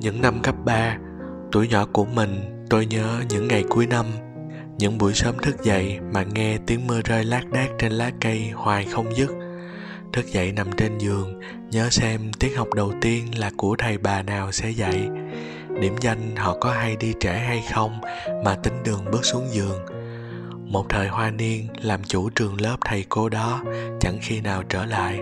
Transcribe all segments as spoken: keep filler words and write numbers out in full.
Những năm cấp ba, tuổi nhỏ của mình, tôi nhớ những ngày cuối năm, những buổi sớm thức dậy mà nghe tiếng mưa rơi lác đác trên lá cây hoài không dứt. Thức dậy nằm trên giường, nhớ xem tiết học đầu tiên là của thầy bà nào sẽ dạy, điểm danh họ có hay đi trễ hay không mà tính đường bước xuống giường. Một thời hoa niên làm chủ trường lớp thầy cô đó chẳng khi nào trở lại.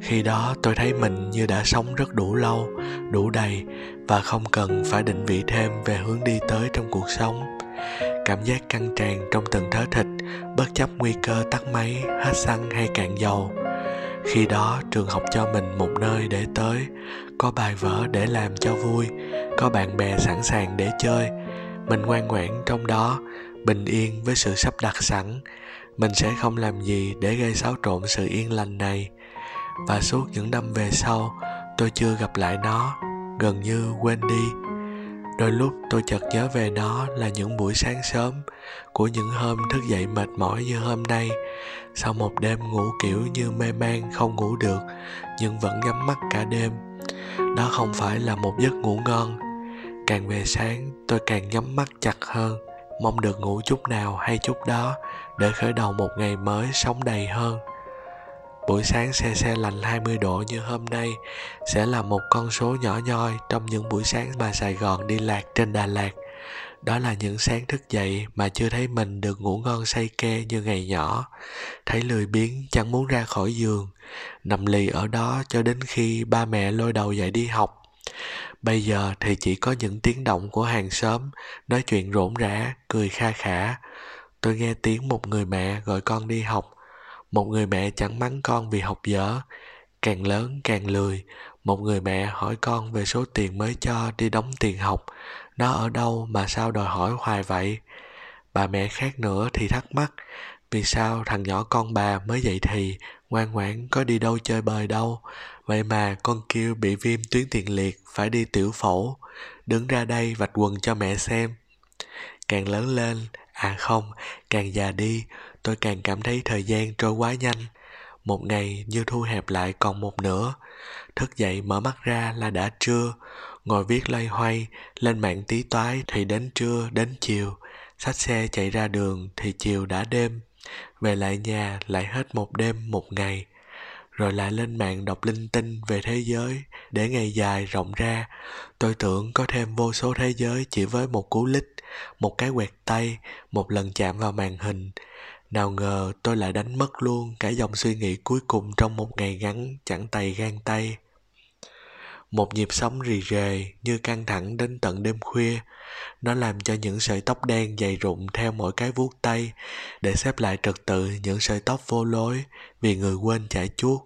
Khi đó tôi thấy mình như đã sống rất đủ lâu, đủ đầy và không cần phải định vị thêm về hướng đi tới trong cuộc sống. Cảm giác căng tràn trong từng thớ thịt, bất chấp nguy cơ tắt máy, hết xăng hay cạn dầu. Khi đó trường học cho mình một nơi để tới, có bài vở để làm cho vui, có bạn bè sẵn sàng để chơi. Mình ngoan ngoãn trong đó, bình yên với sự sắp đặt sẵn. Mình sẽ không làm gì để gây xáo trộn sự yên lành này. Và suốt những năm về sau, tôi chưa gặp lại nó, gần như quên đi. Đôi lúc tôi chợt nhớ về nó là những buổi sáng sớm của những hôm thức dậy mệt mỏi như hôm nay, sau một đêm ngủ kiểu như mê man không ngủ được nhưng vẫn nhắm mắt cả đêm. Đó không phải là một giấc ngủ ngon. Càng về sáng tôi càng nhắm mắt chặt hơn, mong được ngủ chút nào hay chút đó để khởi đầu một ngày mới sống đầy hơn. Buổi sáng se se lạnh hai mươi độ như hôm nay sẽ là một con số nhỏ nhoi trong những buổi sáng mà Sài Gòn đi lạc trên Đà Lạt. Đó là những sáng thức dậy mà chưa thấy mình được ngủ ngon say ke như ngày nhỏ, thấy lười biếng chẳng muốn ra khỏi giường, nằm lì ở đó cho đến khi ba mẹ lôi đầu dậy đi học. Bây giờ thì chỉ có những tiếng động của hàng xóm, nói chuyện rộn rã, cười kha khả. Tôi nghe tiếng một người mẹ gọi con đi học. Một người mẹ chẳng mắng con vì học dở, càng lớn càng lười. Một người mẹ hỏi con về số tiền mới cho đi đóng tiền học. Nó ở đâu mà sao đòi hỏi hoài vậy? Bà mẹ khác nữa thì thắc mắc, vì sao thằng nhỏ con bà mới dậy thì, ngoan ngoãn có đi đâu chơi bời đâu, vậy mà con kêu bị viêm tuyến tiền liệt phải đi tiểu phẫu, đứng ra đây vạch quần cho mẹ xem. Càng lớn lên, à không, càng già đi, tôi càng cảm thấy thời gian trôi quá nhanh. Một ngày như thu hẹp lại còn một nửa. Thức dậy mở mắt ra là đã trưa. Ngồi viết loay hoay, lên mạng tí toái thì đến trưa, đến chiều. Xách xe chạy ra đường thì chiều đã đêm. Về lại nhà lại hết một đêm một ngày. Rồi lại lên mạng đọc linh tinh về thế giới. Để ngày dài rộng ra, tôi tưởng có thêm vô số thế giới chỉ với một cú lích, một cái quẹt tay, một lần chạm vào màn hình. Nào ngờ tôi lại đánh mất luôn cả dòng suy nghĩ cuối cùng trong một ngày ngắn chẳng tày gang tay. Một nhịp sống rì rề như căng thẳng đến tận đêm khuya. Nó làm cho những sợi tóc đen dày rụng theo mỗi cái vuốt tay, để xếp lại trật tự những sợi tóc vô lối vì người quên chải chuốt,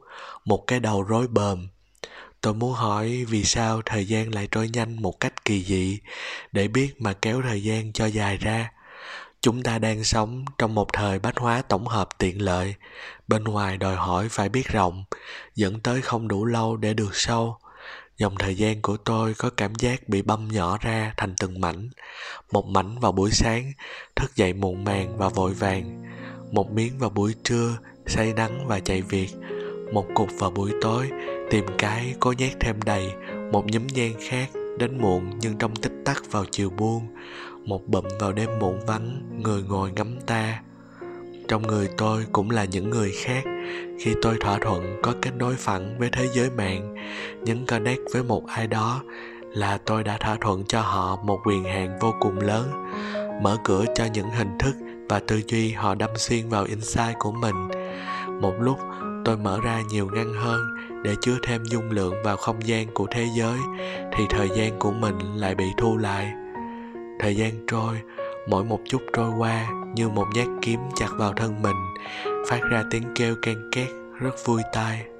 một cái đầu rối bờm. Tôi muốn hỏi vì sao thời gian lại trôi nhanh một cách kỳ dị, để biết mà kéo thời gian cho dài ra. Chúng ta đang sống trong một thời bách hóa tổng hợp tiện lợi, bên ngoài đòi hỏi phải biết rộng, dẫn tới không đủ lâu để được sâu. Dòng thời gian của tôi có cảm giác bị băm nhỏ ra thành từng mảnh, một mảnh vào buổi sáng, thức dậy muộn màng và vội vàng, một miếng vào buổi trưa, say nắng và chạy việc, một cục vào buổi tối, tìm cái cố nhét thêm đầy, một nhúm nhang khác, đến muộn nhưng trong tích tắc vào chiều buông, một bụm vào đêm muộn vắng, người ngồi ngắm ta. Trong người tôi cũng là những người khác. Khi tôi thỏa thuận có kết nối phẳng với thế giới mạng, nhấn connect với một ai đó, là tôi đã thỏa thuận cho họ một quyền hạn vô cùng lớn, mở cửa cho những hình thức và tư duy họ đâm xuyên vào insight của mình. Một lúc tôi mở ra nhiều ngăn hơn để chứa thêm dung lượng vào không gian của thế giới, thì thời gian của mình lại bị thu lại. Thời gian trôi, mỗi một chút trôi qua như một nhát kiếm chặt vào thân mình, phát ra tiếng kêu ken két rất vui tai.